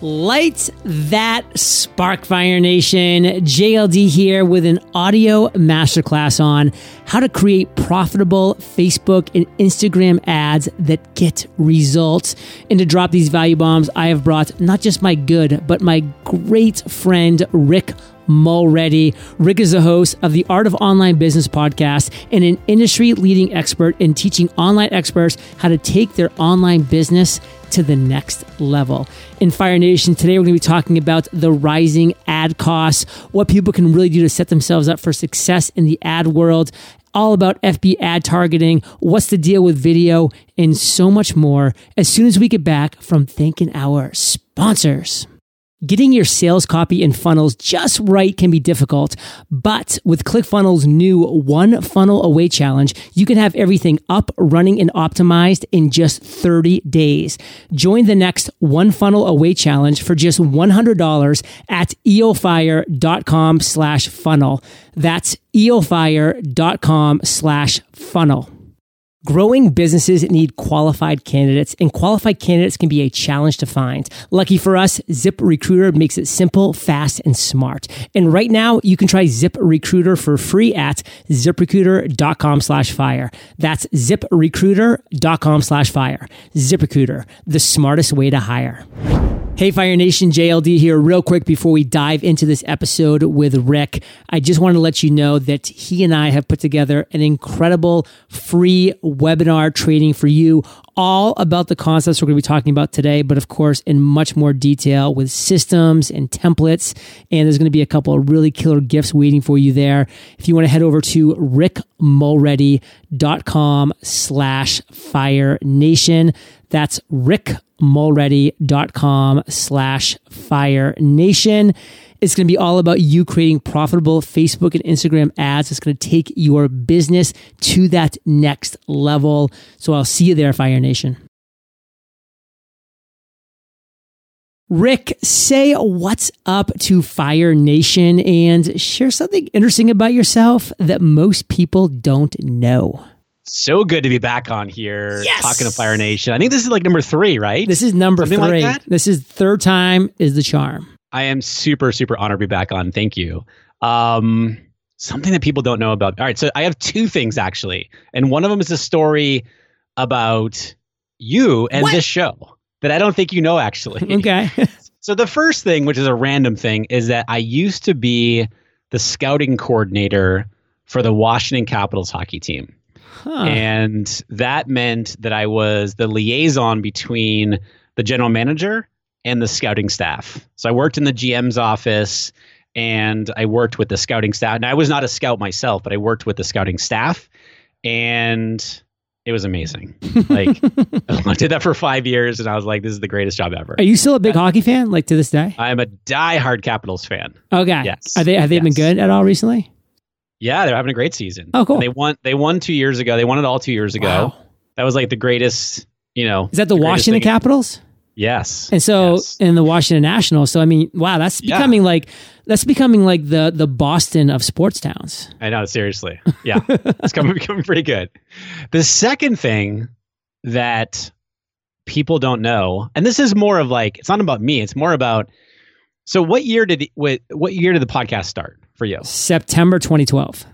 Lights that spark, Fire Nation. JLD here with an audio masterclass on how to create profitable Facebook and Instagram ads that get results. And to drop these value bombs, I have brought not just my good, but my great friend, Rick Mulready. Rick is the host of the Art of Online Business podcast and an industry-leading expert in teaching online experts how to take their online business to the next level. In Fire Nation, today we're going to be talking about the rising ad costs, what people can really do to set themselves up for success in the ad world, all about FB ad targeting, what's the deal with video, and so much more as soon as we get back from thanking our sponsors. Getting your sales copy and funnels just right can be difficult, but with ClickFunnels' new One Funnel Away Challenge, you can have everything up, running, and optimized in just 30 days. Join the next One Funnel Away Challenge for just $100 at eofire.com/funnel. That's eofire.com/funnel. Growing businesses need qualified candidates, and qualified candidates can be a challenge to find. Lucky for us, ZipRecruiter makes it simple, fast, and smart. And right now, you can try ZipRecruiter for free at ZipRecruiter.com/fire. That's ZipRecruiter.com/fire. ZipRecruiter, the smartest way to hire. Hey, Fire Nation, JLD here. Real quick before we dive into this episode with Rick, I just want to let you know that he and I have put together an incredible free webinar training for you, all about the concepts we're going to be talking about today, but of course, in much more detail with systems and templates. And there's going to be a couple of really killer gifts waiting for you there. If you want to head over to rickmulready.com/Fire Nation, that's rickmulready.com/Fire Nation. It's going to be all about you creating profitable Facebook and Instagram ads. It's going to take your business to that next level. So I'll see you there, Fire Nation. Rick, say what's up to Fire Nation and share something interesting about yourself that most people don't know. So good to be back on here, yes, talking to Fire Nation. I think this is like number 3, right? This is number something 3. Like this is third time is the charm. I am super, super honored to be back on. Thank you. Something that people don't know about. All right, so I have 2 things actually. And one of them is a story about you and this show that I don't think you know actually. Okay. So the first thing, which is a random thing, is that I used to be the scouting coordinator for the Washington Capitals hockey team. Huh. And that meant that I was the liaison between the general manager and the scouting staff. So I worked in the GM's office and I worked with the scouting staff. And I was not a scout myself, but I worked with the scouting staff and it was amazing. Like I did that for 5 years and I was like, this is the greatest job ever. Are you still a big hockey fan like to this day? I am a diehard Capitals fan. Okay. Yes. Have they been good at all recently? Yeah, they're having a great season. Oh, cool. And they won 2 years ago. They won it all 2 years ago. Wow. That was like the greatest, you know. Is that the Washington Capitals? Yes. And so in the Washington Nationals. So I mean, wow, that's becoming like the Boston of sports towns. I know, seriously. Yeah. It's becoming pretty good. The second thing that people don't know, and this is more of like it's not about me, it's more about so what year did the podcast start for you? September 2012.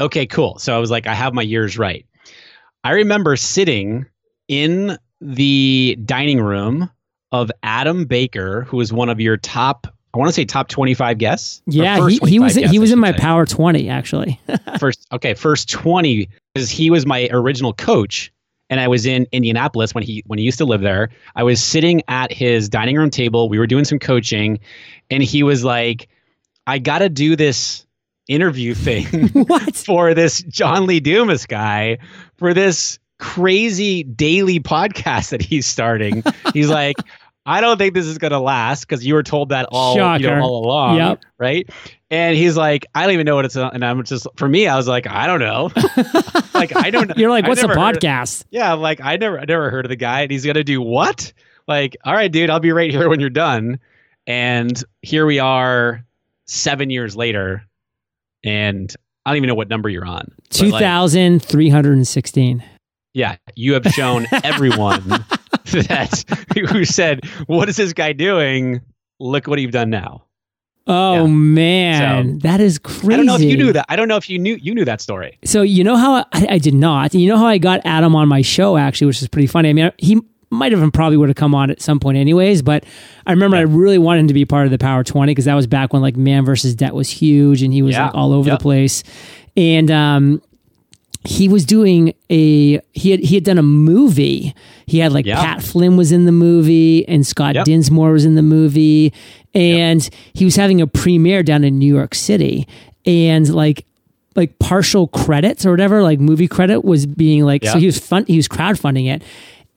Okay, cool. So I was like, I have my years right. I remember sitting in the dining room of Adam Baker, who was one of your top 25 guests. Yeah, he was in my Power 20 actually. First 20, because he was my original coach, and I was in Indianapolis when he used to live there. I was sitting at his dining room table. We were doing some coaching, and he was like, I got to do this interview thing for this John Lee Dumas guy for this crazy daily podcast that he's starting. He's like, I don't think this is going to last because you were told that all along, yep, right? And he's like, I don't even know what it's on. And I'm just, for me, I was like, I don't know. Like, I don't know. You're like, what's a podcast? Yeah, like, I never heard of the guy. And he's going to do what? Like, all right, dude, I'll be right here when you're done. And here we are 7 years later, and I don't even know what number you're on. 2,316. Yeah, you have shown everyone that who said, "What is this guy doing? Look what you've done now." Oh yeah. Man, so, that is crazy. I don't know if you knew that. I don't know if you knew that story. So you know how I did not. You know how I got Adam on my show actually, which is pretty funny. I mean, he might have probably would have come on at some point anyways, but I remember I really wanted him to be part of the Power 20 because that was back when like Man versus Debt was huge and he was like all over the place. And he was doing he had done a movie. He had like Pat Flynn was in the movie and Scott Dinsmore was in the movie. And he was having a premiere down in New York City, and like partial credits or whatever, like movie credit was being like, so he was crowdfunding it.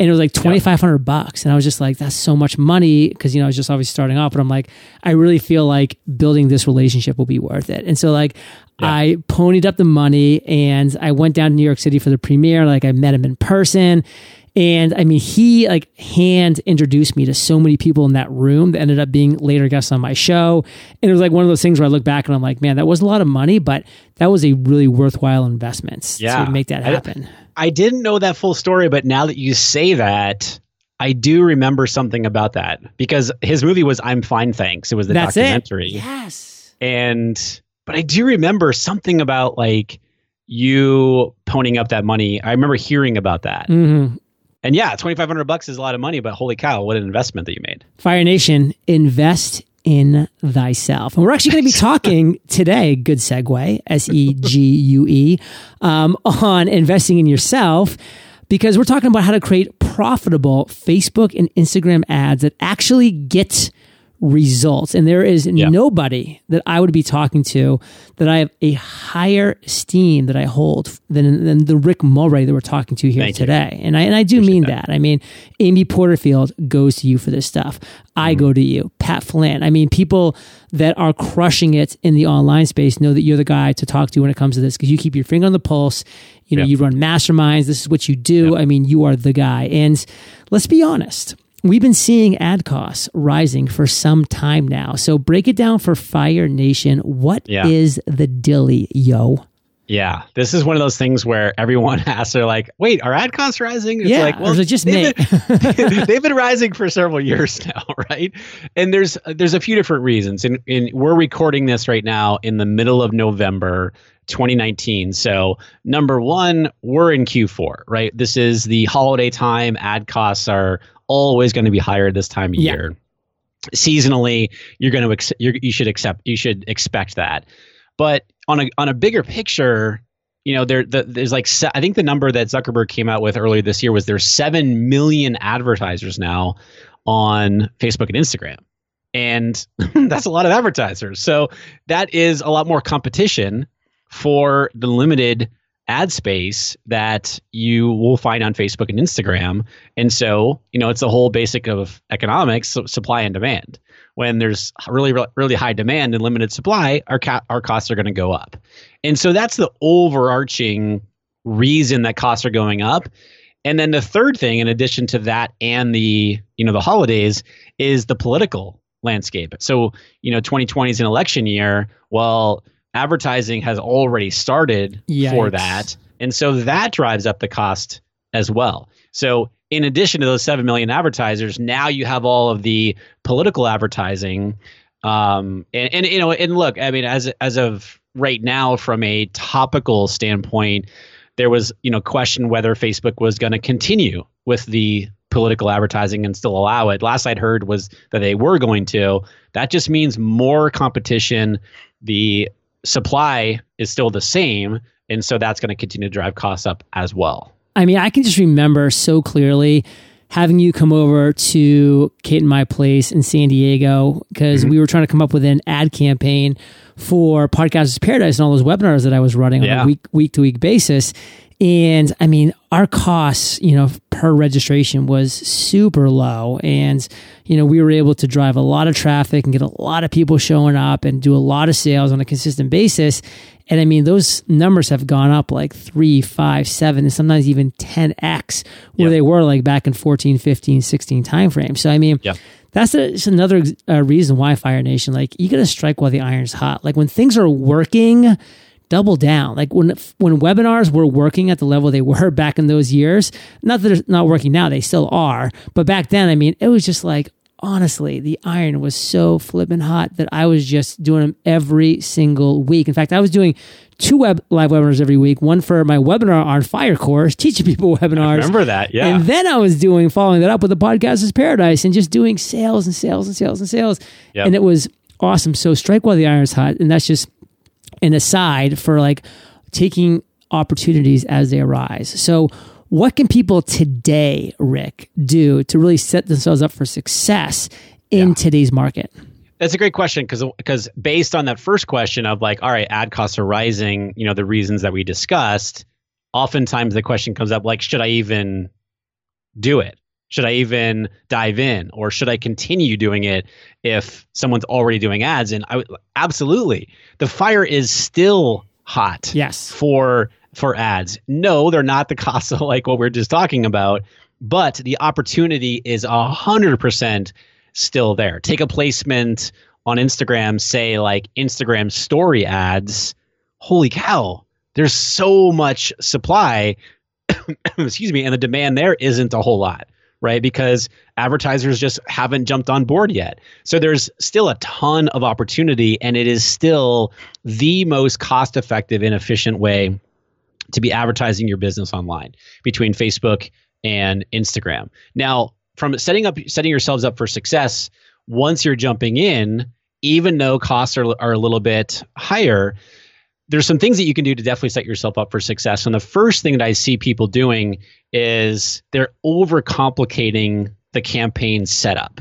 And it was like $2,500. And I was just like, that's so much money. Cause you know, I was just always starting off, but I'm like, I really feel like building this relationship will be worth it. And so like I ponied up the money and I went down to New York City for the premiere. Like I met him in person. And I mean, he like hand introduced me to so many people in that room that ended up being later guests on my show. And it was like one of those things where I look back and I'm like, man, that was a lot of money, but that was a really worthwhile investment to make that happen. I didn't know that full story, but now that you say that, I do remember something about that because his movie was I'm Fine, Thanks. It was the documentary. Yes. But I do remember something about like you ponying up that money. I remember hearing about that. Mm-hmm. And yeah, $2,500 is a lot of money, but holy cow, what an investment that you made. Fire Nation, invest in thyself. And we're actually going to be talking today, good segue, SEGUE, on investing in yourself, because we're talking about how to create profitable Facebook and Instagram ads that actually get results. And there is nobody that I would be talking to that I have a higher esteem that I hold than the Rick Mulready that we're talking to here today. You. And I do appreciate mean that. I mean, Amy Porterfield goes to you for this stuff. I go to you. Pat Flynn. I mean, people that are crushing it in the online space know that you're the guy to talk to when it comes to this because you keep your finger on the pulse. You know, you run masterminds. This is what you do. I mean, you are the guy. And let's be honest. We've been seeing ad costs rising for some time now. So break it down for Fire Nation. What is the dilly, yo? Yeah. This is one of those things where everyone asks, they're like, wait, are ad costs rising? It's like, well, just they've been rising for several years now, right? And there's a few different reasons. And we're recording this right now in the middle of November 2019. So number one, we're in Q4, right? This is the holiday time. Ad costs are always going to be higher this time of year. Seasonally, you're going to you should expect that. But on a bigger picture, you know, there's like I think the number that Zuckerberg came out with earlier this year was there's 7 million advertisers now on Facebook and Instagram, and that's a lot of advertisers. So that is a lot more competition for the limited ad space that you will find on Facebook and Instagram. And so, you know, it's the whole basic of economics, supply and demand. When there's really, really high demand and limited supply, our costs are going to go up. And so that's the overarching reason that costs are going up. And then the third thing, in addition to that and the, you know, the holidays, is the political landscape. So, you know, 2020 is an election year. Well, advertising has already started for that. And so that drives up the cost as well. So in addition to those 7 million advertisers, now you have all of the political advertising. And you know, and look, I mean, as of right now, from a topical standpoint, there was, you know, question whether Facebook was going to continue with the political advertising and still allow it. Last I'd heard was that they were going to. That just means more competition. The supply is still the same, and so that's going to continue to drive costs up as well. I mean, I can just remember so clearly having you come over to Kate and my place in San Diego because we were trying to come up with an ad campaign for Podcasters Paradise and all those webinars that I was running on a week-to-week basis. And I mean, our costs, you know, per registration was super low. And, you know, we were able to drive a lot of traffic and get a lot of people showing up and do a lot of sales on a consistent basis. And I mean, those numbers have gone up like 3, 5, 7, and sometimes even 10x where they were like back in 14, 15, 16 timeframe. So I mean, that's just another reason why Fire Nation, like you got to strike while the iron's hot. Like when things are working, double down. Like when webinars were working at the level they were back in those years, not that it's not working now, they still are. But back then, I mean, it was just like, honestly, the iron was so flipping hot that I was just doing them every single week. In fact, I was doing two live webinars every week, one for my webinar on fire course, teaching people webinars. I remember that, yeah. And then I was following that up with the Podcasters Paradise and just doing sales and sales and sales and sales. Yep. And it was awesome. So strike while the iron's hot. And that's just an aside for like taking opportunities as they arise. So what can people today, Rick, do to really set themselves up for success in today's market? That's a great question because based on that first question of like, all right, ad costs are rising, you know, the reasons that we discussed, oftentimes the question comes up like, should I even do it? Should I even dive in? Or should I continue doing it if someone's already doing ads? And absolutely. The fire is still hot for ads. No, they're not the cost of like what we're just talking about, but the opportunity is 100% still there. Take a placement on Instagram, say like Instagram story ads. Holy cow, there's so much supply, excuse me, and the demand there isn't a whole lot, right? Because advertisers just haven't jumped on board yet. So there's still a ton of opportunity, and it is still the most cost-effective and efficient way to be advertising your business online between Facebook and Instagram. Now, from setting yourselves up for success, once you're jumping in, even though costs are a little bit higher, there's some things that you can do to definitely set yourself up for success. And the first thing that I see people doing is they're overcomplicating the campaign setup.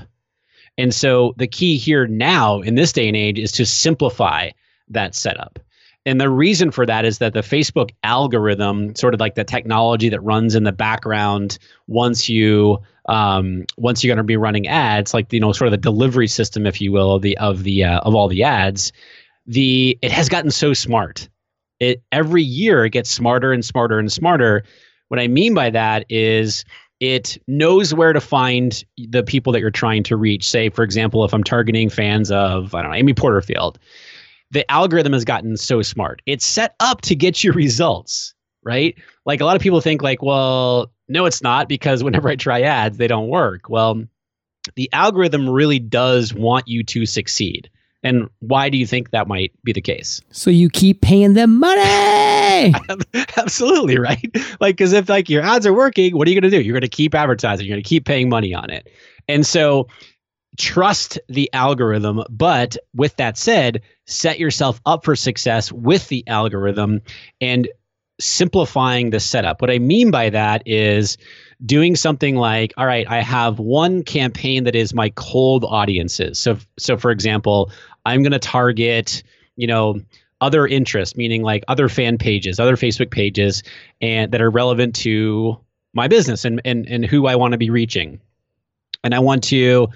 And so the key here now in this day and age is to simplify that setup. And the reason for that is that the Facebook algorithm, sort of like the technology that runs in the background once you're going to be running ads, like, you know, sort of the delivery system, if you will, of all the ads, it has gotten so smart. Every year it gets smarter and smarter and smarter. What I mean by that is it knows where to find the people that you're trying to reach. Say, for example, if I'm targeting fans of, I don't know, Amy Porterfield. The algorithm has gotten so smart. It's set up to get you results, right? Like a lot of people think like, well, no, it's not, because whenever I try ads, they don't work. Well, the algorithm really does want you to succeed. And why do you think that might be the case? So you keep paying them money. Absolutely, right? Like, because if like your ads are working, what are you going to do? You're going to keep advertising. You're going to keep paying money on it. And so trust the algorithm, but with that said, set yourself up for success with the algorithm and simplifying the setup. What I mean by that is doing something like, all right, I have one campaign that is my cold audiences. So for example, I'm going to target, you know, other interests, meaning like other fan pages, other Facebook pages, and that are relevant to my business and who I want to be reaching. And I want to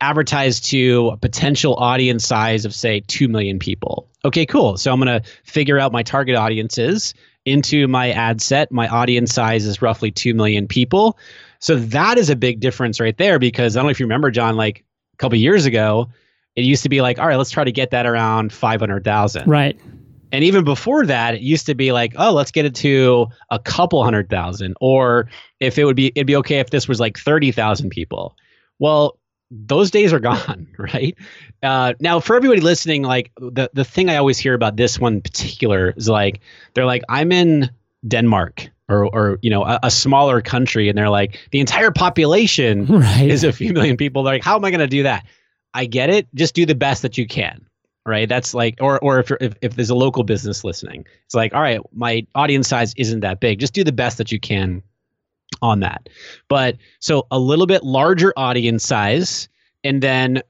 advertise to a potential audience size of, say, 2 million people. Okay, cool. So I'm going to figure out my target audiences into my ad set. My audience size is roughly 2 million people. So that is a big difference right there, because I don't know if you remember, John, like a couple of years ago, it used to be like, all right, let's try to get that around 500,000. Right. And even before that, it used to be like, oh, let's get it to a couple 100,000. Or if it'd be okay if this was like 30,000 people. Well, those days are gone, right? Now, for everybody listening, like the thing I always hear about this one in particular is like, they're like, I'm in Denmark or you know, a smaller country. And they're like, the entire population is a few million people. They're like, how am I going to do that? I get it. Just do the best that you can. Right. That's like, or if there's a local business listening, it's like, all right, my audience size isn't that big. Just do the best that you can on that. But so a little bit larger audience size, and then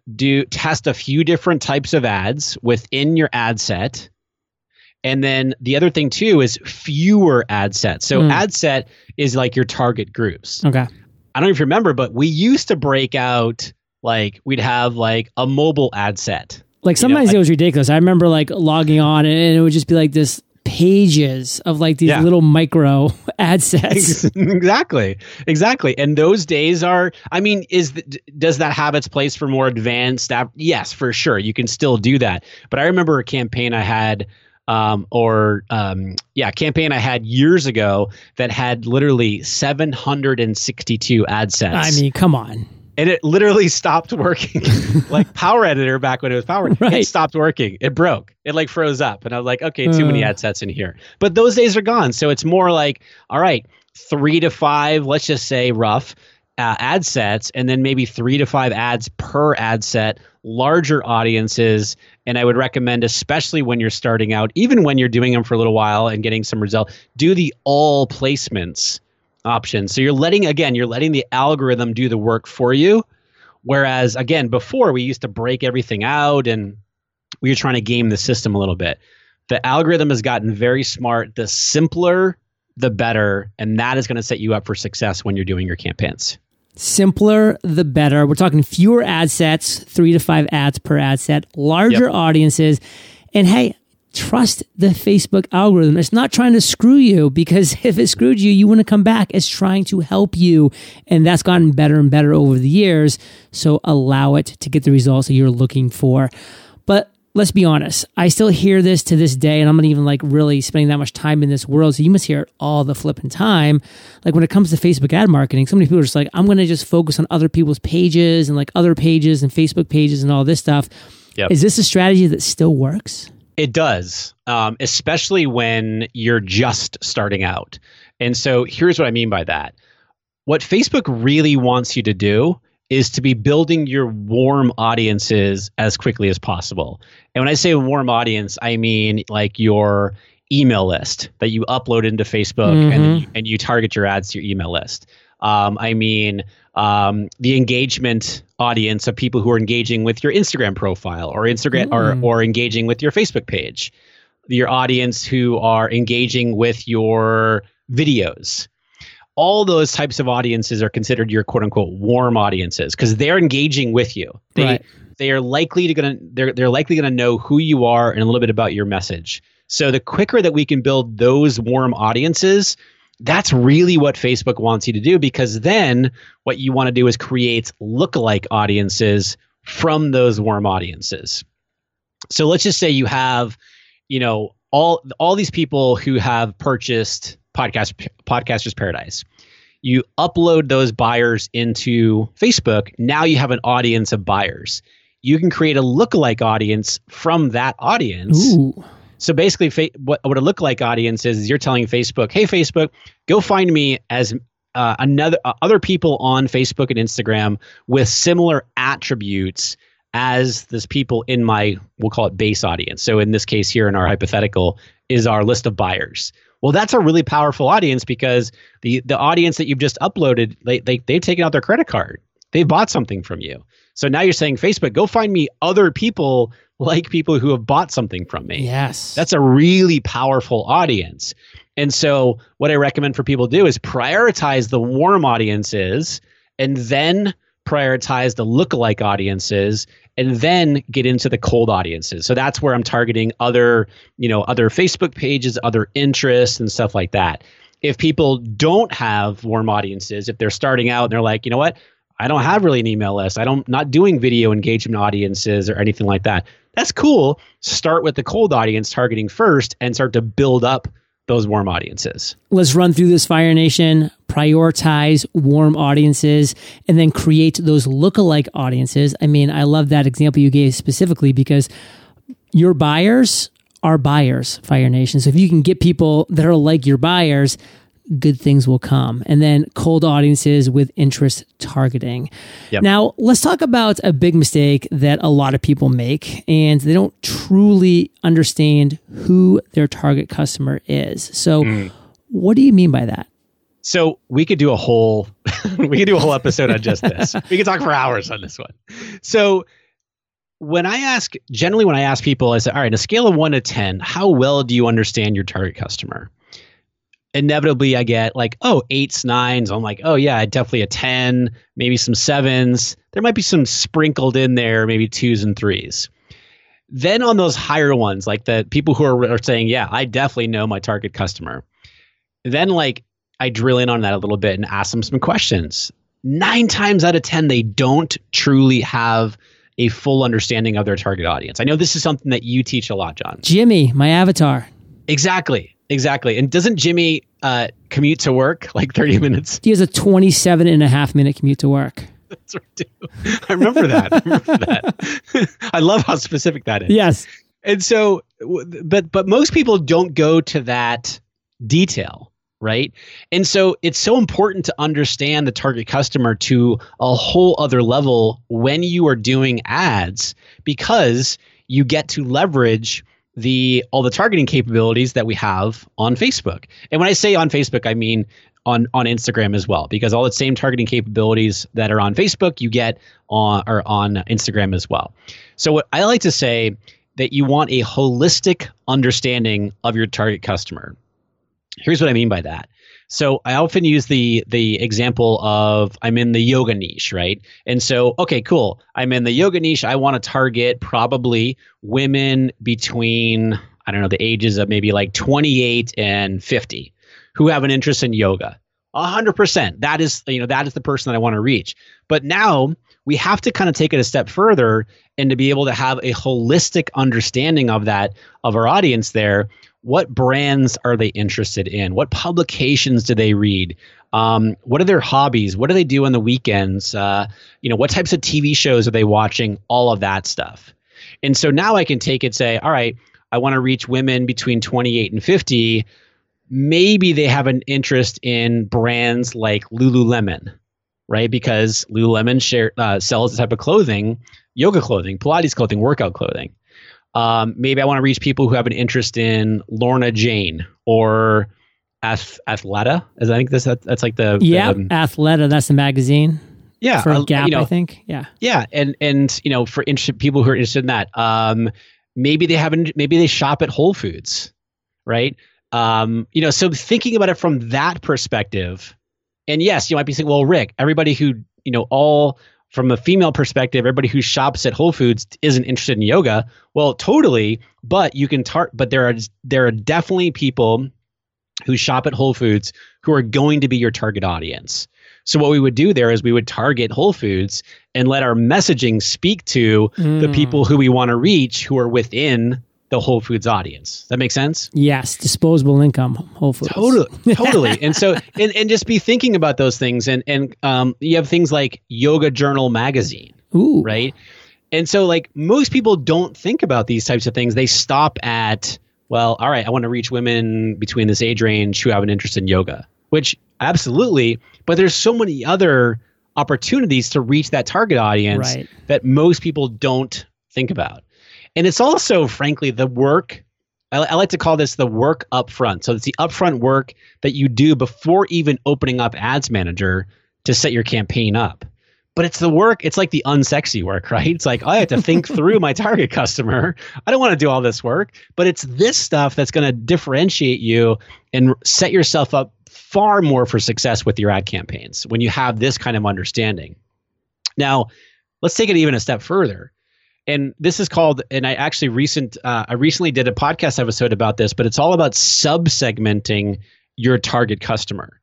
test a few different types of ads within your ad set. And then the other thing too is fewer ad sets. So ad set is like your target groups. Okay. I don't know if you remember, but we used to break out, like we'd have like a mobile ad set. Like sometimes it was ridiculous. I remember like logging on and it would just be like this pages of like these little micro ad sets. Exactly. And those days are, I mean, does that have its place for more advanced app? Yes, for sure. You can still do that. But I remember a campaign I had years ago that had literally 762 ad sets. I mean, come on. And it literally stopped working. Like Power Editor back when it was Power Editor, it stopped working. It broke. It like froze up. And I was like, okay, too many ad sets in here. But those days are gone. So it's more like, all right, 3 to 5, let's just say rough ad sets, and then maybe 3 to 5 ads per ad set, larger audiences. And I would recommend, especially when you're starting out, even when you're doing them for a little while and getting some result, do the all placements option. So you're letting the algorithm do the work for you. Whereas again, before we used to break everything out and we were trying to game the system a little bit. The algorithm has gotten very smart. The simpler, the better. And that is going to set you up for success when you're doing your campaigns. Simpler, the better. We're talking fewer ad sets, 3 to 5 ads per ad set, larger audiences. And hey, trust the Facebook algorithm. It's not trying to screw you, because if it screwed you, you want to come back. It's trying to help you. And that's gotten better and better over the years. So allow it to get the results that you're looking for. But let's be honest. I still hear this to this day, and I'm not even like really spending that much time in this world. So you must hear it all the flipping time. Like when it comes to Facebook ad marketing, so many people are just like, I'm going to just focus on other people's pages and like other pages and Facebook pages and all this stuff. Yep. Is this a strategy that still works? It does, especially when you're just starting out. And so here's what I mean by that. What Facebook really wants you to do is to be building your warm audiences as quickly as possible. And when I say warm audience, I mean like your email list that you upload into Facebook and you target your ads to your email list. I mean the engagement audience of people who are engaging with your Instagram profile or or engaging with your Facebook page, your audience who are engaging with your videos. All those types of audiences are considered your quote unquote warm audiences because they're engaging with you. They're likely going to know who you are and a little bit about your message. So the quicker that we can build those warm audiences, that's really what Facebook wants you to do, because then what you want to do is create lookalike audiences from those warm audiences. So let's just say you have, all these people who have purchased Podcasters Paradise. You upload those buyers into Facebook. Now you have an audience of buyers. You can create a lookalike audience from that audience. Ooh. So basically, what a lookalike audience is you're telling Facebook, "Hey, Facebook, go find me as other people on Facebook and Instagram with similar attributes as these people in my, we'll call it base audience." So in this case here in our hypothetical is our list of buyers. Well, that's a really powerful audience because the audience that you've just uploaded, they've taken out their credit card. They've bought something from you. So now you're saying, Facebook, go find me other people like people who have bought something from me. Yes. That's a really powerful audience. And so what I recommend for people to do is prioritize the warm audiences and then prioritize the lookalike audiences and then get into the cold audiences. So that's where I'm targeting other Facebook pages, other interests and stuff like that. If people don't have warm audiences, if they're starting out and they're like, you know what? I don't have really an email list. I'm not doing video engagement audiences or anything like that. That's cool. Start with the cold audience targeting first and start to build up those warm audiences. Let's run through this, Fire Nation. Prioritize warm audiences and then create those lookalike audiences. I mean, I love that example you gave specifically because your buyers are buyers, Fire Nation. So if you can get people that are like your buyers, good things will come. And then cold audiences with interest targeting. Yep. Now, let's talk about a big mistake that a lot of people make, and they don't truly understand who their target customer is. So what do you mean by that? So we could do a whole episode on just this. We could talk for hours on this one. So when I ask people, I say, all right, on a scale of 1 to 10, how well do you understand your target customer? Inevitably I get like, oh, 8s, 9s. I'm like, oh yeah, definitely a 10, maybe some 7s. There might be some sprinkled in there, maybe 2s and 3s. Then on those higher ones, like the people who are saying, yeah, I definitely know my target customer. Then like I drill in on that a little bit and ask them some questions. 9 times out of 10, they don't truly have a full understanding of their target audience. I know this is something that you teach a lot, John. Jimmy, my avatar. Exactly. And doesn't Jimmy commute to work like 30 minutes? He has a 27 and a half minute commute to work. That's what I remember that. I love how specific that is. Yes. And so, but most people don't go to that detail, right? And so it's so important to understand the target customer to a whole other level when you are doing ads, because you get to leverage all the targeting capabilities that we have on Facebook. And when I say on Facebook, I mean on Instagram as well, because all the same targeting capabilities that are on Facebook you get on Instagram as well. So what I like to say that you want a holistic understanding of your target customer. Here's what I mean by that. So I often use the example of I'm in the yoga niche, right? And so, okay, cool. I'm in the yoga niche. I want to target probably women between, I don't know, the ages of maybe like 28 and 50 who have an interest in yoga. 100%. That is the person that I want to reach. But now we have to kind of take it a step further and to be able to have a holistic understanding of that, of our audience there. What brands are they interested in? What publications do they read? What are their hobbies? What do they do on the weekends? What types of TV shows are they watching? All of that stuff. And so now I can take it, say, all right, I want to reach women between 28 and 50. Maybe they have an interest in brands like Lululemon, right? Because Lululemon sells the type of clothing, yoga clothing, Pilates clothing, workout clothing. Maybe I want to reach people who have an interest in Lorna Jane or Athleta. Is I think that's like the Athleta. That's the magazine. Yeah, for Gap, I think. Yeah. Yeah, and for people who are interested in that, maybe they shop at Whole Foods, right? So thinking about it from that perspective, and yes, you might be saying, well, Rick, everybody who from a female perspective, everybody who shops at Whole Foods isn't interested in yoga. Well, totally, but you can but there are definitely people who shop at Whole Foods who are going to be your target audience. So what we would do there is we would target Whole Foods and let our messaging speak to the people who we want to reach who are within the Whole Foods audience. That makes sense? Yes. Disposable income, Whole Foods. Totally. And so, and just be thinking about those things. And you have things like Yoga Journal magazine, ooh, right? And so like most people don't think about these types of things. They stop at, well, all right, I want to reach women between this age range who have an interest in yoga, which absolutely, but there's so many other opportunities to reach that target audience that most people don't think about. And it's also, frankly, the work, I like to call this the work upfront. So it's the upfront work that you do before even opening up Ads Manager to set your campaign up. But it's the work, it's like the unsexy work, right? It's like, I have to think through my target customer. I don't want to do all this work, but it's this stuff that's going to differentiate you and set yourself up far more for success with your ad campaigns when you have this kind of understanding. Now, let's take it even a step further. And this is called, and I recently did a podcast episode about this, but it's all about sub-segmenting your target customer.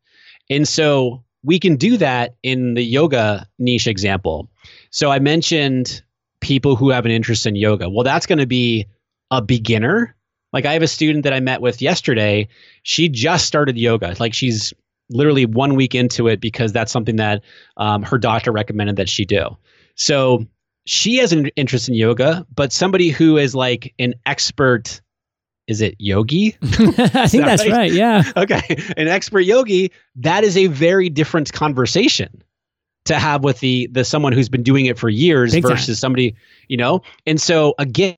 And so we can do that in the yoga niche example. So I mentioned people who have an interest in yoga. Well, that's going to be a beginner. Like I have a student that I met with yesterday. She just started yoga. Like she's literally 1 week into it because that's something that her doctor recommended that she do. So she has an interest in yoga, but somebody who is like an expert, is it yogi? I think that's right. Yeah. Okay. An expert yogi, that is a very different conversation to have with the someone who's been doing it for years versus somebody, And so again,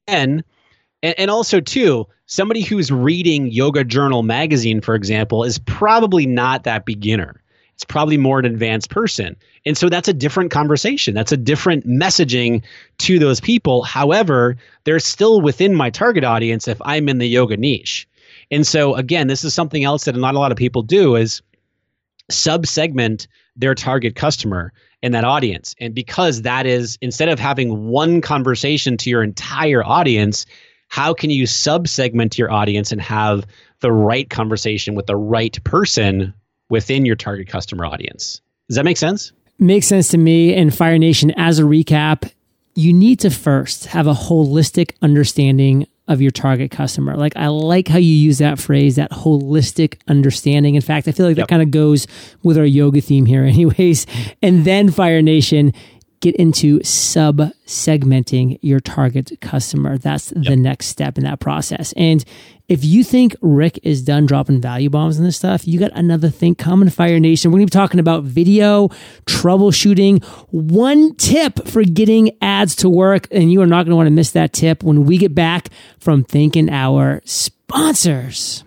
and also too, somebody who's reading Yoga Journal magazine, for example, is probably not that beginner. It's probably more an advanced person. And so that's a different conversation. That's a different messaging to those people. However, they're still within my target audience if I'm in the yoga niche. And so again, this is something else that not a lot of people do is sub-segment their target customer. and that audience. And because that is, instead of having one conversation to your entire audience, how can you sub-segment your audience and have the right conversation with the right person within your target customer audience? Does that make sense? Makes sense to me. And Fire Nation, as a recap, you need to first have a holistic understanding of your target customer. Like, I like how you use that phrase, that holistic understanding. In fact, I feel like that kind of goes with our yoga theme here anyways. And then, Fire Nation, get into sub-segmenting your target customer. That's the next step in that process. And if you think Rick is done dropping value bombs and this stuff, you got another thing coming, Fire Nation. We're going to be talking about video, troubleshooting, one tip for getting ads to work, and you are not going to want to miss that tip when we get back from thanking our sponsors.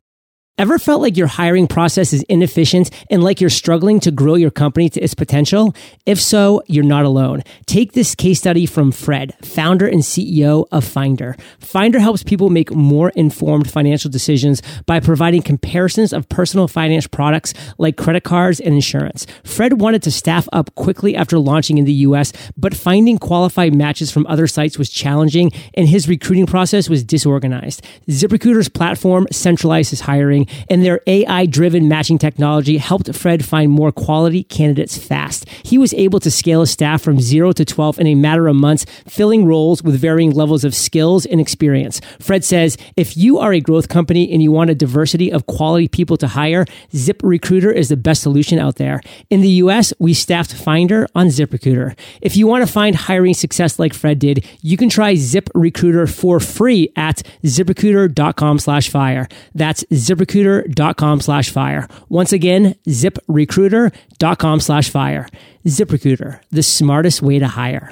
Ever felt like your hiring process is inefficient and like you're struggling to grow your company to its potential? If so, you're not alone. Take this case study from Fred, founder and CEO of Finder. Finder helps people make more informed financial decisions by providing comparisons of personal finance products like credit cards and insurance. Fred wanted to staff up quickly after launching in the US, but finding qualified matches from other sites was challenging and his recruiting process was disorganized. ZipRecruiter's platform centralizes hiring, and their AI-driven matching technology helped Fred find more quality candidates fast. He was able to scale his staff from 0 to 12 in a matter of months, filling roles with varying levels of skills and experience. Fred says, if you are a growth company and you want a diversity of quality people to hire, ZipRecruiter is the best solution out there. In the US, we staffed Finder on ZipRecruiter. If you want to find hiring success like Fred did, you can try ZipRecruiter for free at ZipRecruiter.com/fire. That's ZipRecruiter. ZipRecruiter.com/fire. Once again, ZipRecruiter.com/fire. ZipRecruiter, the smartest way to hire.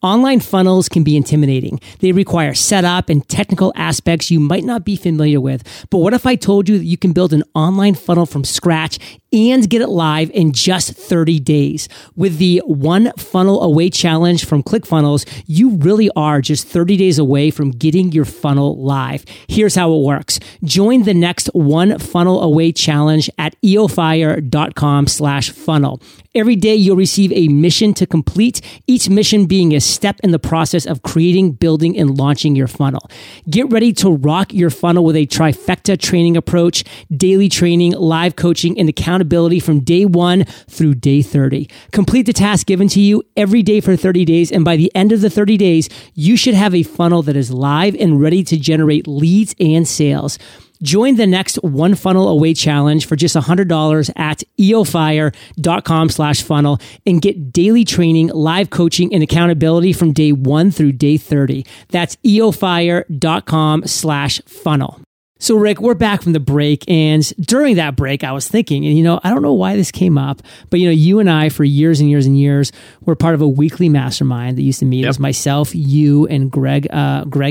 Online funnels can be intimidating. They require setup and technical aspects you might not be familiar with. But what if I told you that you can build an online funnel from scratch and get it live in just 30 days? With the One Funnel Away Challenge from ClickFunnels, you really are just 30 days away from getting your funnel live. Here's how it works. Join the next One Funnel Away Challenge at eofire.com/funnel. Every day you'll receive a mission to complete, each mission being a step in the process of creating, building, and launching your funnel. Get ready to rock your funnel with a trifecta training approach, daily training, live coaching, and accountability from day 1 through day 30. Complete the task given to you every day for 30 days, and by the end of the 30 days, you should have a funnel that is live and ready to generate leads and sales. Join the next One Funnel Away Challenge for just $100 at eofire.com/funnel and get daily training, live coaching, and accountability from day 1 through day 30. That's eofire.com/funnel. So Rick, we're back from the break, and during that break, I was thinking, and I don't know why this came up, but you and I, for years and years and years, were part of a weekly mastermind that used to meet. Yep. It was myself, you, and Greg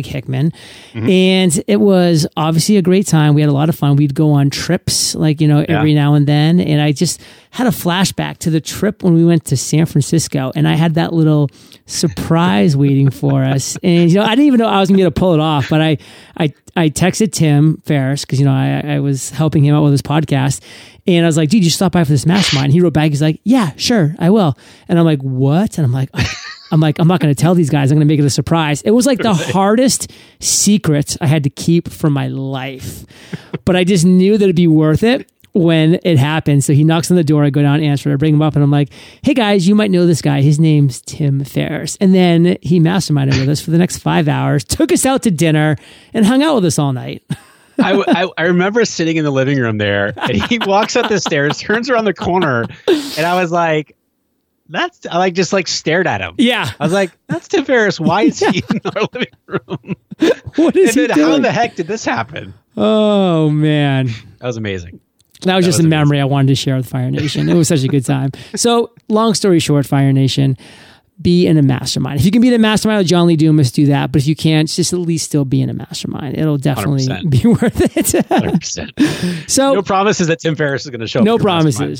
Hickman, and it was obviously a great time. We had a lot of fun. We'd go on trips, every now and then, and I just had a flashback to the trip when we went to San Francisco, and I had that little surprise waiting for us, and I didn't even know I was going to be able to pull it off, but I texted Tim Ferriss because, I was helping him out with his podcast. And I was like, dude, you stop by for this mastermind. He wrote back. He's like, yeah, sure, I will. And I'm like, what? And I'm like, I'm not going to tell these guys. I'm going to make it a surprise. It was like the hardest secret I had to keep for my life. But I just knew that it'd be worth it when it happened. So he knocks on the door. I go down and answer. I bring him up and I'm like, hey guys, you might know this guy. His name's Tim Ferriss. And then he masterminded with us for the next 5 hours, took us out to dinner, and hung out with us all night. I remember sitting in the living room there, and he walks up the stairs, turns around the corner, and I was like, I stared at him. Yeah. I was like, that's Tim Ferriss. Why is he in our living room? What is he doing? How the heck did this happen? Oh man. That was amazing. That was just a memory I wanted to share with Fire Nation. It was such a good time. So long story short, Fire Nation, be in a mastermind. If you can be in a mastermind with John Lee Dumas, do that. But if you can't, just at least still be in a mastermind. It'll definitely 100%. Be worth it. 100%. So no promises that Tim Ferriss is going to show up. No promises.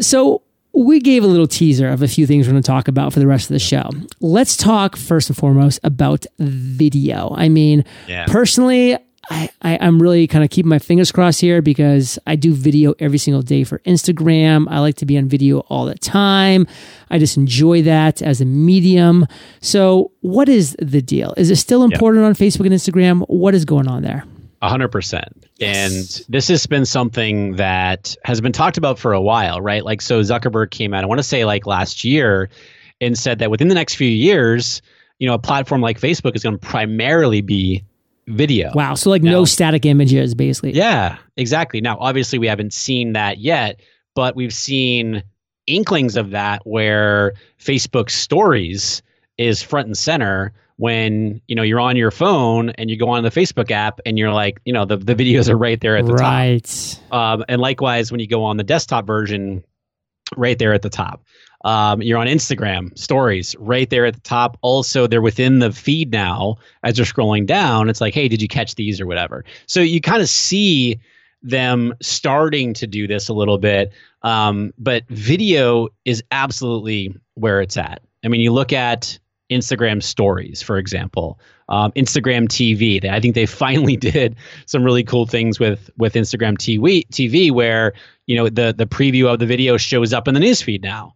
So we gave a little teaser of a few things we're going to talk about for the rest of the show. Let's talk first and foremost about video. I mean, personally, I'm really kind of keeping my fingers crossed here because I do video every single day for Instagram. I like to be on video all the time. I just enjoy that as a medium. So what is the deal? Is it still important on Facebook and Instagram? What is going on there? 100%. And this has been something that has been talked about for a while, right? Like, so Zuckerberg came out, I want to say like last year, and said that within the next few years, you know, a platform like Facebook is going to primarily be video. Wow. So like no static images, basically. Yeah, exactly. Now, obviously, we haven't seen that yet, but we've seen inklings of that where Facebook Stories is front and center when, you know, you're on your phone and you go on the Facebook app and you're like, you know, the videos are right there at the top. And likewise, when you go on the desktop version, right there at the top. You're on Instagram stories right there at the top. Also, they're within the feed now as you're scrolling down. It's like, hey, did you catch these or whatever? So you kind of see them starting to do this a little bit. But video is absolutely where it's at. I mean, you look at Instagram stories, for example, Instagram TV. I think they finally did some really cool things with Instagram TV where, you know, the preview of the video shows up in the newsfeed now,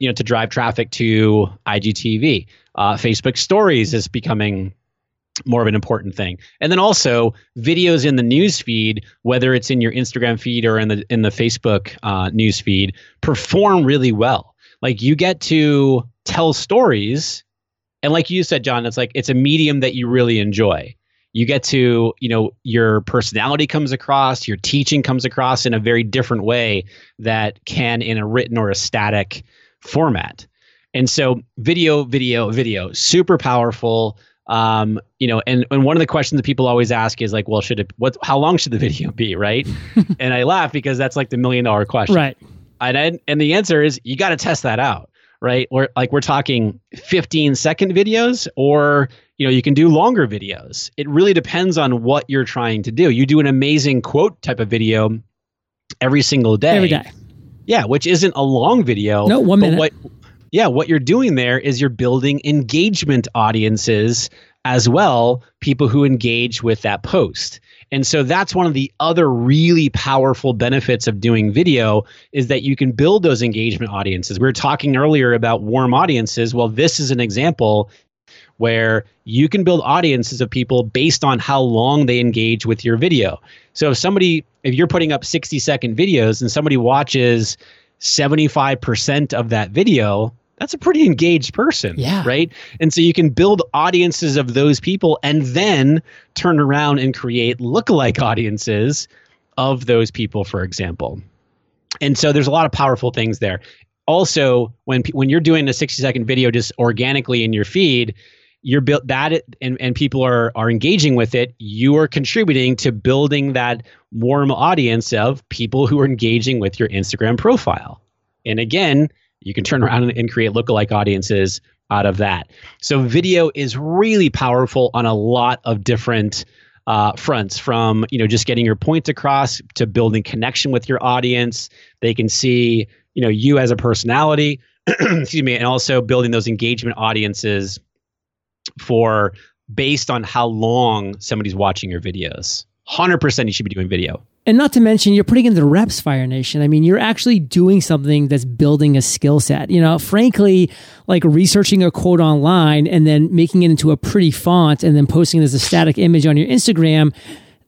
you know, to drive traffic to IGTV. Facebook Stories is becoming more of an important thing. And then also videos in the newsfeed, whether it's in your Instagram feed or in the Facebook newsfeed, perform really well. Like you get to tell stories. And like you said, John, it's like, it's a medium that you really enjoy. You get to, you know, your personality comes across, your teaching comes across in a very different way that can in a written or a static format. And so video, super powerful. You know, and one of the questions that people always ask is like, well, how long should the video be? Right. And I laugh because that's like the $1 million question. Right. And the answer is you got to test that out. Right. Or like we're talking 15-second videos, or, you know, you can do longer videos. It really depends on what you're trying to do. You do an amazing quote type of video every single day. Every day. Yeah. Which isn't a long video. No, 1 minute. What you're doing there is you're building engagement audiences as well. People who engage with that post. And so that's one of the other really powerful benefits of doing video is that you can build those engagement audiences. We were talking earlier about warm audiences. Well, this is an example where you can build audiences of people based on how long they engage with your video. So if you're putting up 60-second videos and somebody watches 75% of that video, that's a pretty engaged person, right? And so you can build audiences of those people and then turn around and create lookalike audiences of those people, for example. And so there's a lot of powerful things there. Also, when you're doing a 60-second video just organically in your feed, you're built that and people are engaging with it, you are contributing to building that warm audience of people who are engaging with your Instagram profile. And again, you can turn around and create lookalike audiences out of that. So video is really powerful on a lot of different fronts, from, you know, just getting your points across to building connection with your audience. They can see, you know, you as a personality, excuse me, and also building those engagement audiences based on how long somebody's watching your videos. 100% you should be doing video. And not to mention, you're putting in the reps, Fire Nation. I mean, you're actually doing something that's building a skill set. You know, frankly, like researching a quote online and then making it into a pretty font and then posting it as a static image on your Instagram,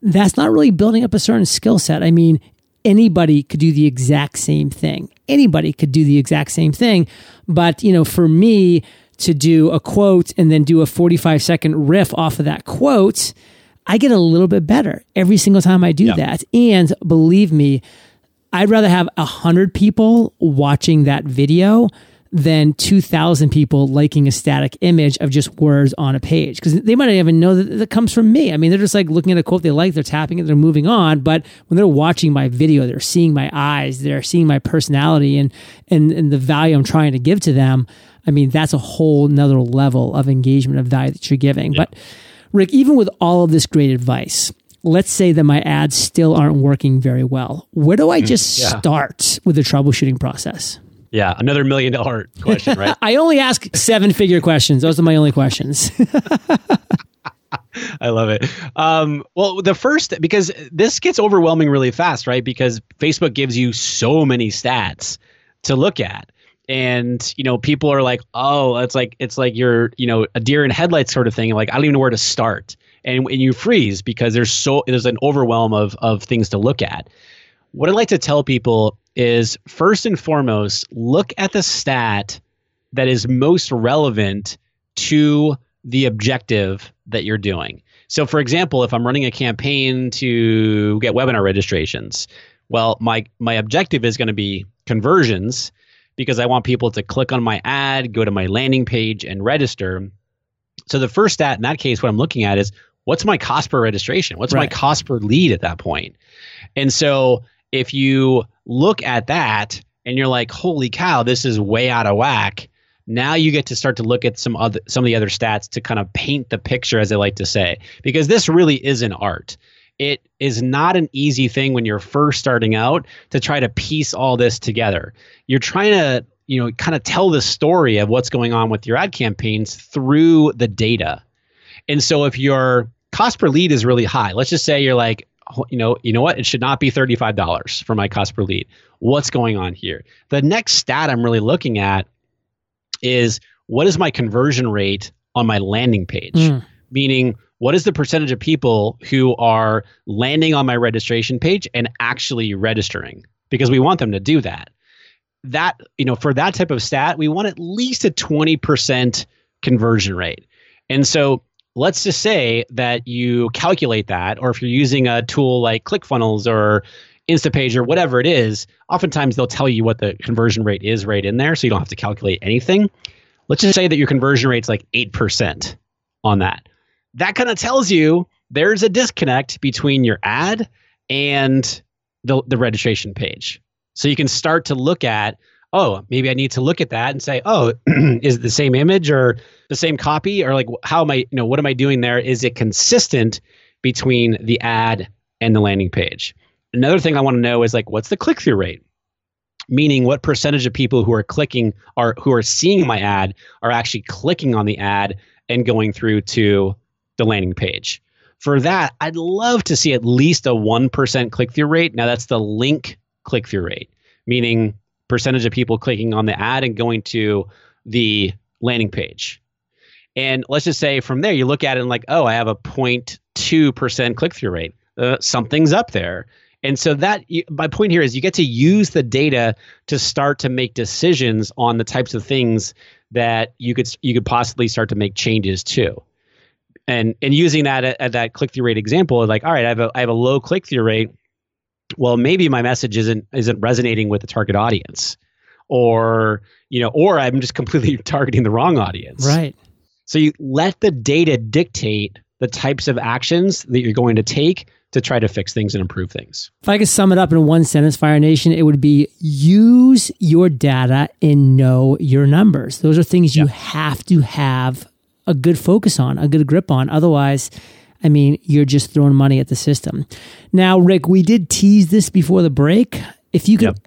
that's not really building up a certain skill set. I mean, anybody could do the exact same thing. But, you know, for me to do a quote and then do a 45-second riff off of that quote, I get a little bit better every single time I do that. And believe me, I'd rather have 100 people watching that video than 2,000 people liking a static image of just words on a page. Because they might not even know that comes from me. I mean, they're just like looking at a quote they like, they're tapping it, they're moving on. But when they're watching my video, they're seeing my eyes, they're seeing my personality and the value I'm trying to give to them. I mean, that's a whole nother level of engagement of value that you're giving. Yeah. But Rick, even with all of this great advice, let's say that my ads still aren't working very well. Where do I just start with the troubleshooting process? Yeah, another $1 million question, right? I only ask seven-figure questions. Those are my only questions. I love it. Well, the first, because this gets overwhelming really fast, right? Because Facebook gives you so many stats to look at. And, you know, people are like, oh, it's like you're, you know, a deer in headlights sort of thing. Like, I don't even know where to start. And you freeze because there's an overwhelm of things to look at. What I like to tell people is, first and foremost, look at the stat that is most relevant to the objective that you're doing. So, for example, if I'm running a campaign to get webinar registrations, well, my objective is going to be conversions, because I want people to click on my ad, go to my landing page, and register. So the first stat in that case, what I'm looking at is, what's my cost per registration? What's my cost per lead at that point? And so if you look at that and you're like, holy cow, this is way out of whack. Now you get to start to look at some of the other stats to kind of paint the picture, as I like to say, because this really is an art. It is not an easy thing when you're first starting out to try to piece all this together. You're trying to, you know, kind of tell the story of what's going on with your ad campaigns through the data. And so if your cost per lead is really high, let's just say you're like, you know what? It should not be $35 for my cost per lead. What's going on here? The next stat I'm really looking at is, what is my conversion rate on my landing page? Meaning, what is the percentage of people who are landing on my registration page and actually registering? Because we want them to do that. That, you know, for that type of stat, we want at least a 20% conversion rate. And so let's just say that you calculate that, or if you're using a tool like ClickFunnels or Instapage or whatever it is, oftentimes they'll tell you what the conversion rate is right in there, so you don't have to calculate anything. Let's just say that your conversion rate's like 8% on that. That kind of tells you there's a disconnect between your ad and the registration page. So you can start to look at, oh, maybe I need to look at that and say, oh, is it the same image or the same copy? Or like, how am I, you know, what am I doing there? Is it consistent between the ad and the landing page? Another thing I want to know is, like, what's the click-through rate? Meaning, what percentage of people who are clicking or who are seeing my ad are actually clicking on the ad and going through to the landing page? For that, I'd love to see at least a 1% click-through rate. Now, that's the link click-through rate, meaning percentage of people clicking on the ad and going to the landing page. And let's just say from there, you look at it and like, oh, I have a 0.2% click-through rate. Something's up there. And so that, my point here is, you get to use the data to start to make decisions on the types of things that you could possibly start to make changes to. And using that at that click-through rate example, like, all right, I have a low click-through rate. Well, maybe my message isn't resonating with the target audience, or, you know, or I'm just completely targeting the wrong audience. Right. So you let the data dictate the types of actions that you're going to take to try to fix things and improve things. If I could sum it up in one sentence, Fire Nation, it would be, use your data and know your numbers. Those are things you have to have a good focus on, a good grip on. Otherwise, I mean, you're just throwing money at the system. Now, Rick, we did tease this before the break. If you could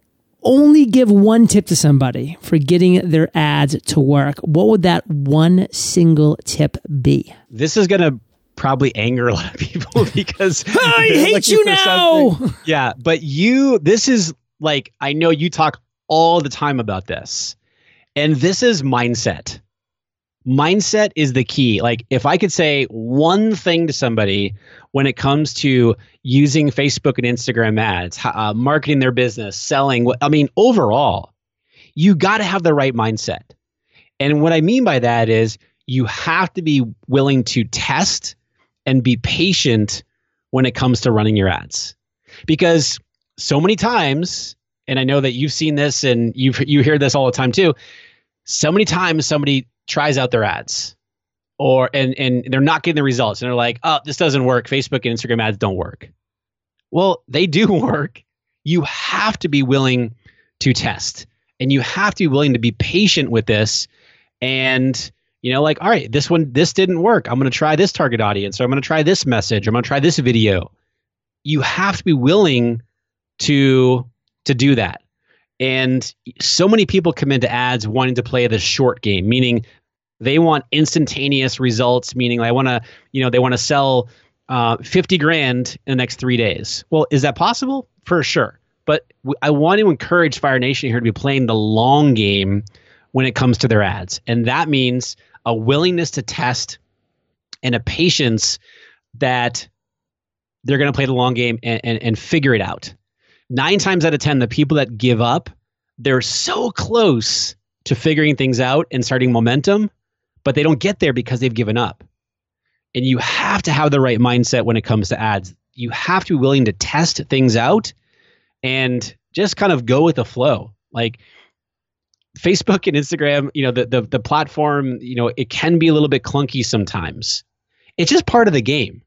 only give one tip to somebody for getting their ads to work, what would that one single tip be? This is going to probably anger a lot of people because I hate you now. Something. Yeah, but this is like, I know you talk all the time about this, and this is mindset. Mindset is the key. Like, if I could say one thing to somebody when it comes to using Facebook and Instagram ads, marketing their business, selling, I mean, overall, you got to have the right mindset. And what I mean by that is, you have to be willing to test and be patient when it comes to running your ads. Because so many times, and I know that you've seen this and you hear this all the time too, so many times somebody tries out their ads and they're not getting the results, and they're like, oh, this doesn't work. Facebook and Instagram ads don't work. Well, they do work. You have to be willing to test, and you have to be willing to be patient with this. And, you know, like, all right, this didn't work. I'm going to try this target audience, or I'm going to try this message, or I'm going to try this video. You have to be willing to do that. And so many people come into ads wanting to play the short game, meaning They want instantaneous results, meaning I want to, they want to sell 50 grand in the next 3 days. Well, is that possible? For sure. But I want to encourage Fire Nation here to be playing the long game when it comes to their ads. And that means a willingness to test and a patience that they're going to play the long game and figure it out. 9 times out of 10, the people that give up, they're so close to figuring things out and starting momentum, but they don't get there because they've given up. And you have to have the right mindset when it comes to ads. You have to be willing to test things out and just kind of go with the flow. Like Facebook and Instagram, the platform, it can be a little bit clunky sometimes. It's just part of the game.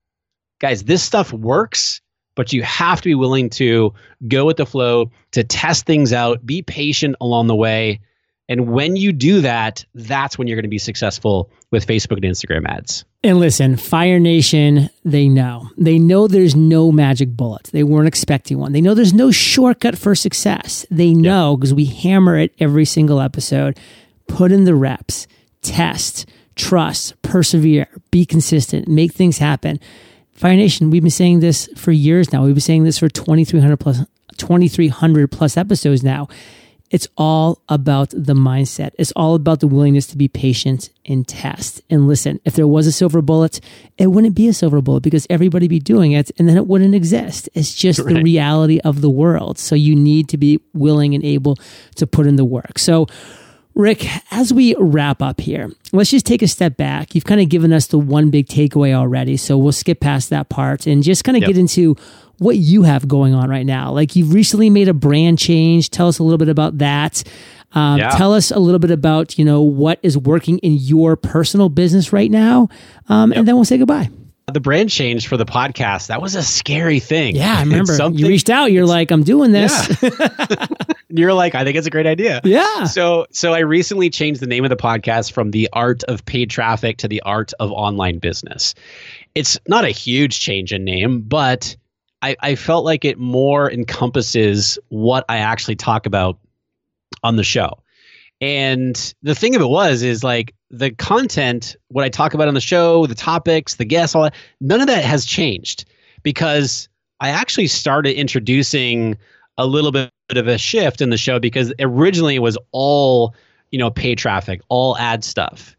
Guys, this stuff works, but you have to be willing to go with the flow, to test things out, be patient along the way. And when you do that, that's when you're going to be successful with Facebook and Instagram ads. And listen, Fire Nation, they know. They know there's no magic bullet. They weren't expecting one. They know there's no shortcut for success. They know, because we hammer it every single episode. Put in the reps, test, trust, persevere, be consistent, make things happen. Fire Nation, we've been saying this for years now. We've been saying this for 2,300 plus episodes now. It's all about the mindset. It's all about the willingness to be patient and test. And listen, if there was a silver bullet, it wouldn't be a silver bullet because everybody'd be doing it and then it wouldn't exist. It's just the reality of the world. So you need to be willing and able to put in the work. So Rick, as we wrap up here, let's just take a step back. You've kind of given us the one big takeaway already, so we'll skip past that part and just kind of get into what you have going on right now. Like you've recently made a brand change. Tell us a little bit about that. Tell us a little bit about what is working in your personal business right now, and then we'll say goodbye. The brand change for the podcast, that was a scary thing. Yeah, I remember. You reached out. You're like, I'm doing this. Yeah. You're like, I think it's a great idea. Yeah. So I recently changed the name of the podcast from The Art of Paid Traffic to The Art of Online Business. It's not a huge change in name, but I felt like it more encompasses what I actually talk about on the show. And the thing of it is like the content, what I talk about on the show, the topics, the guests, all that, none of that has changed because I actually started introducing a little bit of a shift in the show because originally it was all, paid traffic, all ad stuff.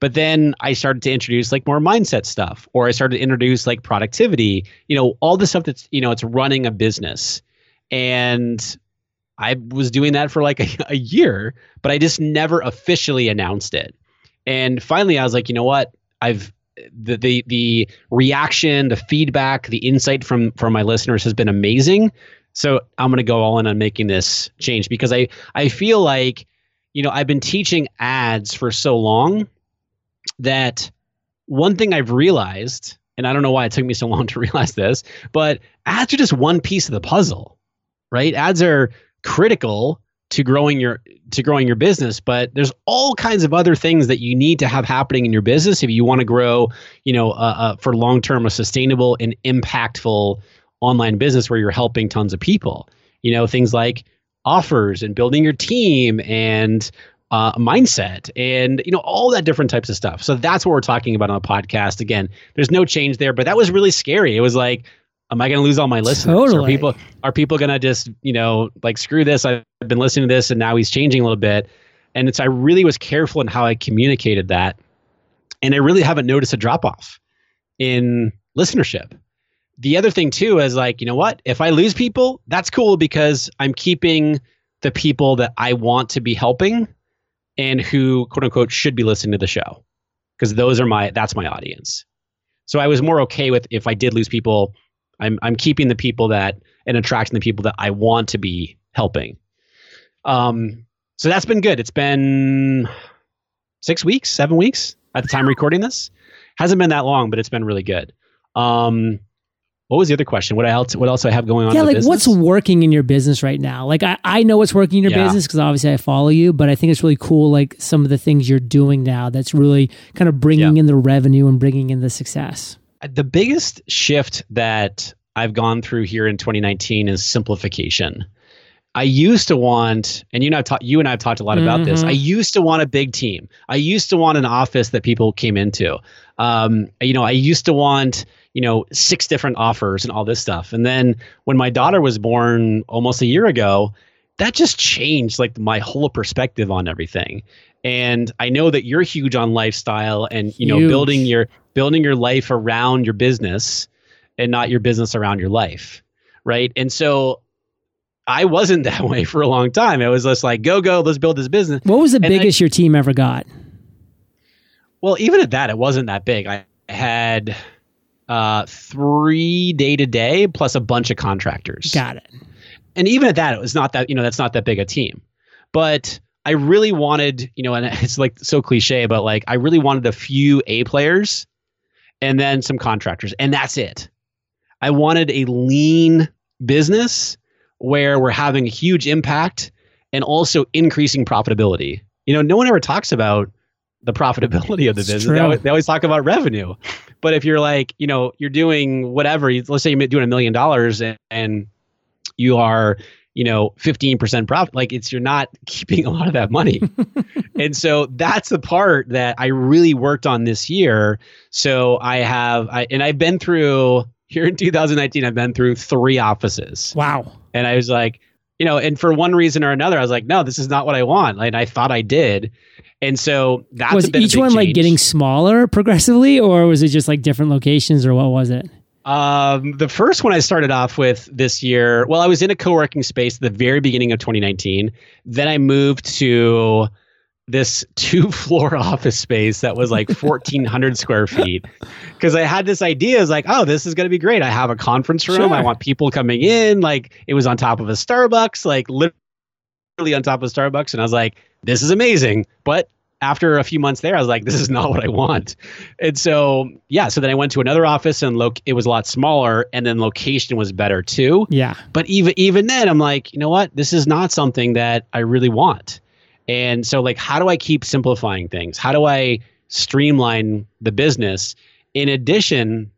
But then I started to introduce like more mindset stuff, or I started to introduce like productivity, all the stuff that's, it's running a business. And I was doing that for like a year, but I just never officially announced it. And finally I was like, you know what? The reaction, the feedback, the insight from my listeners has been amazing. So I'm going to go all in on making this change because I feel like, I've been teaching ads for so long that one thing I've realized, and I don't know why it took me so long to realize this, but ads are just one piece of the puzzle, right? Ads are critical to growing your business, but there's all kinds of other things that you need to have happening in your business if you want to grow, for long-term a sustainable and impactful online business where you're helping tons of people, things like offers and building your team and mindset and, all that different types of stuff. So that's what we're talking about on the podcast. Again, there's no change there, but that was really scary. It was like, am I going to lose all my listeners? Totally. Are people going to just, like screw this. I've been listening to this and now he's changing a little bit. And I really was careful in how I communicated that. And I really haven't noticed a drop off in listenership. The other thing too is like, if I lose people, that's cool because I'm keeping the people that I want to be helping and who quote unquote should be listening to the show because that's my audience. So I was more okay with if I did lose people, I'm keeping the people and attracting the people that I want to be helping. So that's been good. It's been 6 weeks, 7 weeks at the time recording this. Hasn't been that long, but it's been really good. What was the other question? What else do I have going on? Yeah, in the business? What's working in your business right now? Like I know what's working in your business because obviously I follow you, but I think it's really cool. Like some of the things you're doing now that's really kind of bringing in the revenue and bringing in the success. The biggest shift that I've gone through here in 2019 is simplification. I used to want, and you and I have talked a lot about mm-hmm. this. I used to want a big team. I used to want an office that people came into. I used to want, 6 different offers and all this stuff. And then when my daughter was born almost a year ago, that just changed like my whole perspective on everything. And I know that you're huge on lifestyle and, building your life around your business and not your business around your life. Right. And so I wasn't that way for a long time. It was just like, go, let's build this business. What was the biggest your team ever got? Well, even at that, it wasn't that big. I had 3 day-to-day plus a bunch of contractors. Got it. And even at that, it was not that, that's not that big a team. But I really wanted, and it's like so cliche, but like I really wanted a few A players and then some contractors. And that's it. I wanted a lean business where we're having a huge impact and also increasing profitability. No one ever talks about the profitability of the business. They always talk about revenue. But if you're like, you're doing whatever, let's say you're doing $1 million and you are, 15% profit, like you're not keeping a lot of that money. And so that's the part that I really worked on this year. So I've been through, here in 2019, I've been through 3 offices. Wow. And I was like, and for one reason or another, I was like, no, this is not what I want. And I thought I did. And so that's was each one change. Like getting smaller progressively, or was it just like different locations, or what was it? The first one I started off with this year, well, I was in a co-working space at the very beginning of 2019. Then I moved to this 2-floor office space that was like 1,400 square feet. Cause I had this idea, is like, oh, this is going to be great. I have a conference room. Sure. I want people coming in. Like it was on top of a Starbucks, like literally on top of Starbucks. And I was like, this is amazing. But after a few months there, I was like, this is not what I want. And so, so then I went to another office and it was a lot smaller, and then location was better too. Yeah. But even then I'm like, you know what? This is not something that I really want. And so like, how do I keep simplifying things? How do I streamline the business? In addition,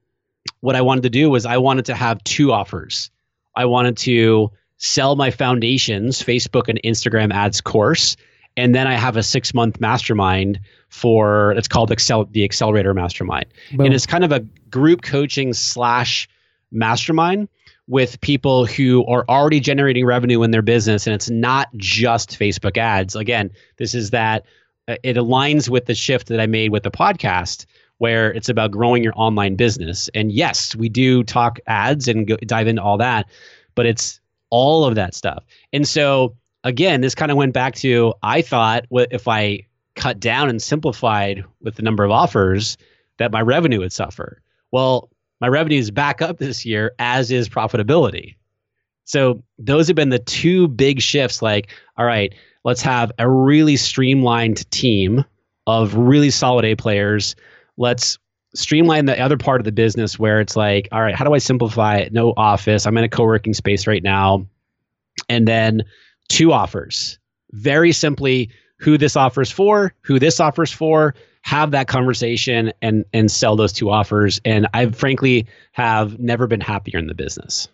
what I wanted to do was I wanted to have 2 offers. I wanted to sell my Foundations Facebook and Instagram ads course. And then I have a 6-month mastermind it's called the Accelerator Mastermind. Boom. And it's kind of a group coaching / mastermind with people who are already generating revenue in their business. And it's not just Facebook ads. Again, this is that it aligns with the shift that I made with the podcast, where it's about growing your online business. And yes, we do talk ads and dive into all that, but it's all of that stuff. And so again, this kind of went back to, I thought if I cut down and simplified with the number of offers, that my revenue would suffer. Well, my revenue is back up this year, as is profitability. So those have been the 2 big shifts. Like, all right, let's have a really streamlined team of really solid A players. Let's streamline the other part of the business where it's like, all right, how do I simplify it? No office. I'm in a co-working space right now. And then 2 offers. Very simply, who this offer's for, who this offer's for, have that conversation and sell those 2 offers. And I frankly have never been happier in the business.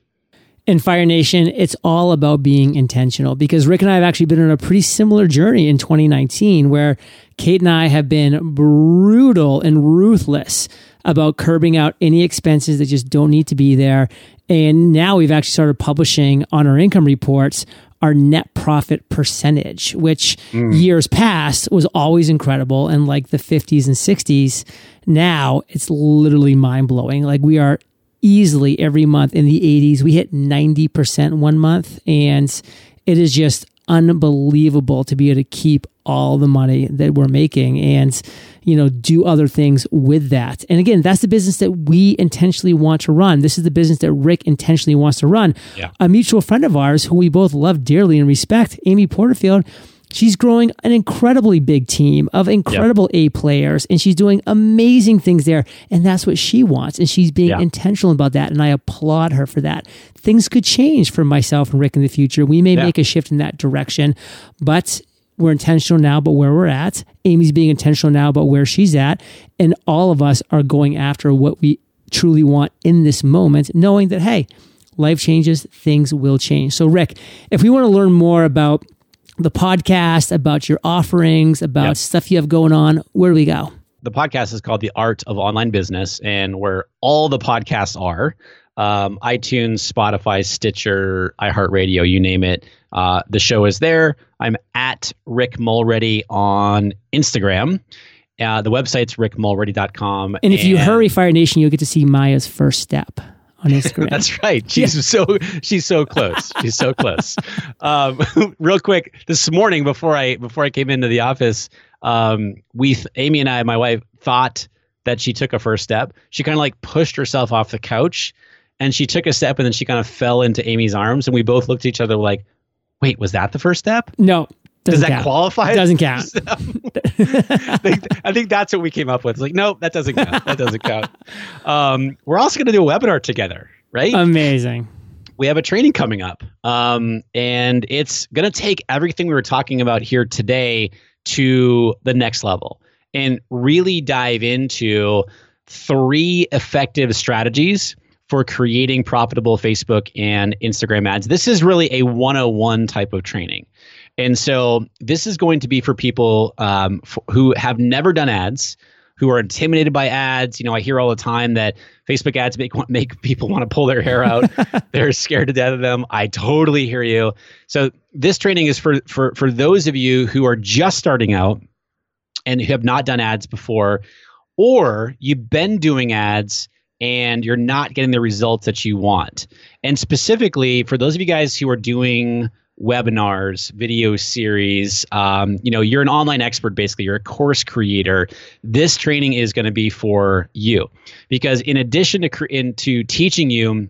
In Fire Nation, it's all about being intentional, because Rick and I have actually been on a pretty similar journey in 2019, where Kate and I have been brutal and ruthless about curbing out any expenses that just don't need to be there. And now we've actually started publishing on our income reports our net profit percentage, which years past was always incredible in like the 50s and 60s. Now it's literally mind blowing. Like we are easily every month in the 80s, we hit 90% one month, and it is just unbelievable to be able to keep all the money that we're making and, do other things with that. And again, that's the business that we intentionally want to run. This is the business that Rick intentionally wants to run. Yeah. A mutual friend of ours who we both love dearly and respect, Amy Porterfield, she's growing an incredibly big team of incredible A players, and she's doing amazing things there. And that's what she wants. And she's being intentional about that. And I applaud her for that. Things could change for myself and Rick in the future. We may make a shift in that direction, but we're intentional now about where we're at. Amy's being intentional now about where she's at. And all of us are going after what we truly want in this moment, knowing that, hey, life changes, things will change. So Rick, if we want to learn more about the podcast, about your offerings, about stuff you have going on, where do we go? The podcast is called The Art of Online Business, and where all the podcasts are, iTunes, Spotify, Stitcher, iHeartRadio, you name it. The show is there. I'm at Rick Mulready on Instagram. The website's rickmulready.com. And if you hurry, Fire Nation, you'll get to see Maya's first step on Instagram. That's right. She's so close. She's so close. Real quick, this morning before I came into the office, Amy and I, my wife, thought that she took a first step. She kind of like pushed herself off the couch and she took a step, and then she kind of fell into Amy's arms, and we both looked at each other like, wait, was that the first step? No. Does that qualify? It doesn't count. I think that's what we came up with. It's like, nope, that doesn't count. That doesn't count. We're also going to do a webinar together, right? Amazing. We have a training coming up, and it's going to take everything we were talking about here today to the next level and really dive into 3 effective strategies for creating profitable Facebook and Instagram ads. This is really a 101 type of training. And so this is going to be for people who have never done ads, who are intimidated by ads. You know, I hear all the time that Facebook ads make people want to pull their hair out. They're scared to death of them. I totally hear you. So this training is for those of you who are just starting out and who have not done ads before, or you've been doing ads and you're not getting the results that you want. And specifically for those of you guys who are doing webinars, video series, you're an online expert, basically, you're a course creator. This training is going to be for you, because in addition to teaching you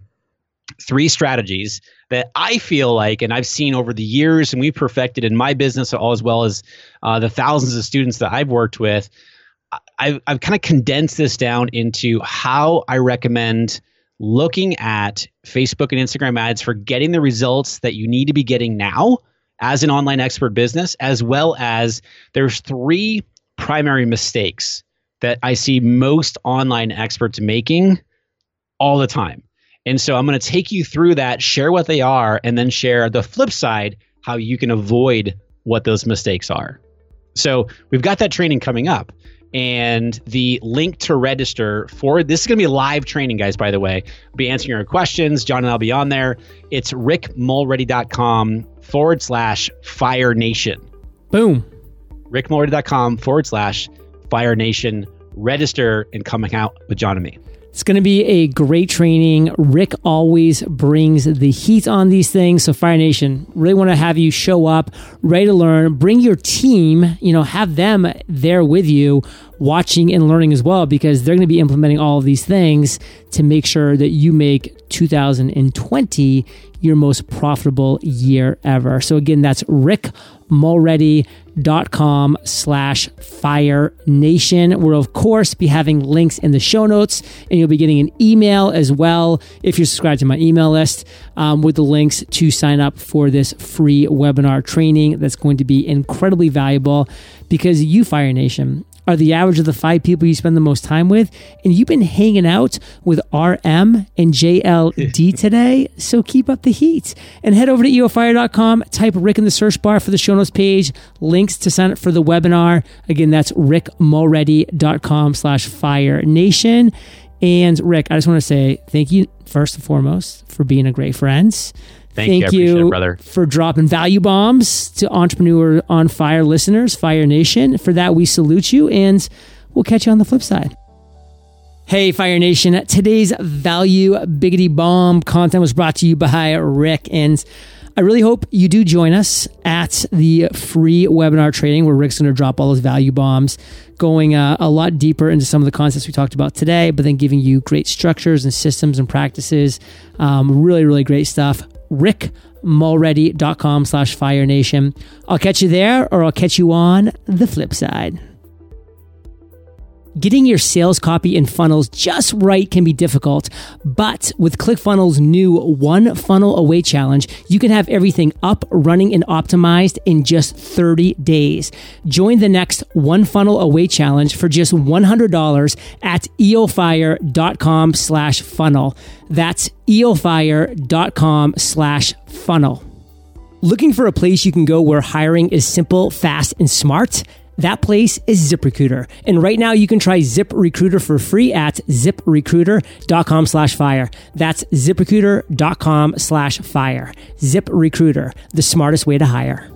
3 strategies that I feel like, and I've seen over the years and we've perfected in my business, as well as the thousands of students that I've worked with, I've kind of condensed this down into how I recommend looking at Facebook and Instagram ads for getting the results that you need to be getting now as an online expert business, as well as there's 3 primary mistakes that I see most online experts making all the time. And so I'm going to take you through that, share what they are, and then share the flip side, how you can avoid what those mistakes are. So we've got that training coming up. And the link to register for this is going to be a live training, guys, by the way. I'll be answering your questions. John and I'll be on there. It's rickmulready.com/Fire Nation. Boom. rickmulready.com/Fire Nation. Register and come hang out with John and me. It's going to be a great training. Rick always brings the heat on these things. So Fire Nation, really want to have you show up, ready to learn. Bring your team, have them there with you, watching and learning as well, because they're going to be implementing all of these things to make sure that you make 2020 your most profitable year ever. So again, that's rickmulready.com/Fire Nation. We'll, of course, be having links in the show notes, and you'll be getting an email as well if you're subscribed to my email list with the links to sign up for this free webinar training that's going to be incredibly valuable, because you, Fire Nation, are the average of the 5 people you spend the most time with, and you've been hanging out with RM and JLD today, so keep up the heat. And head over to eofire.com, type Rick in the search bar for the show notes page, links to sign up for the webinar. Again, that's rickmulready.com/Fire Nation. And Rick, I just want to say thank you, first and foremost, for being a great friend. Thank you, brother, for dropping value bombs to Entrepreneur on Fire listeners, Fire Nation. For that, we salute you, and we'll catch you on the flip side. Hey, Fire Nation. Today's value biggity bomb content was brought to you by Rick, and I really hope you do join us at the free webinar training where Rick's going to drop all those value bombs, going a lot deeper into some of the concepts we talked about today, but then giving you great structures and systems and practices. Really, really great stuff. rickmulready.com/Fire Nation. I'll catch you there, or I'll catch you on the flip side. Getting your sales copy and funnels just right can be difficult, but with ClickFunnels' new One Funnel Away Challenge, you can have everything up, running, and optimized in just 30 days. Join the next One Funnel Away Challenge for just $100 at eofire.com/funnel. That's eofire.com/funnel. Looking for a place you can go where hiring is simple, fast, and smart? That place is ZipRecruiter. And right now you can try ZipRecruiter for free at ZipRecruiter.com/fire. That's ZipRecruiter.com/fire. ZipRecruiter, the smartest way to hire.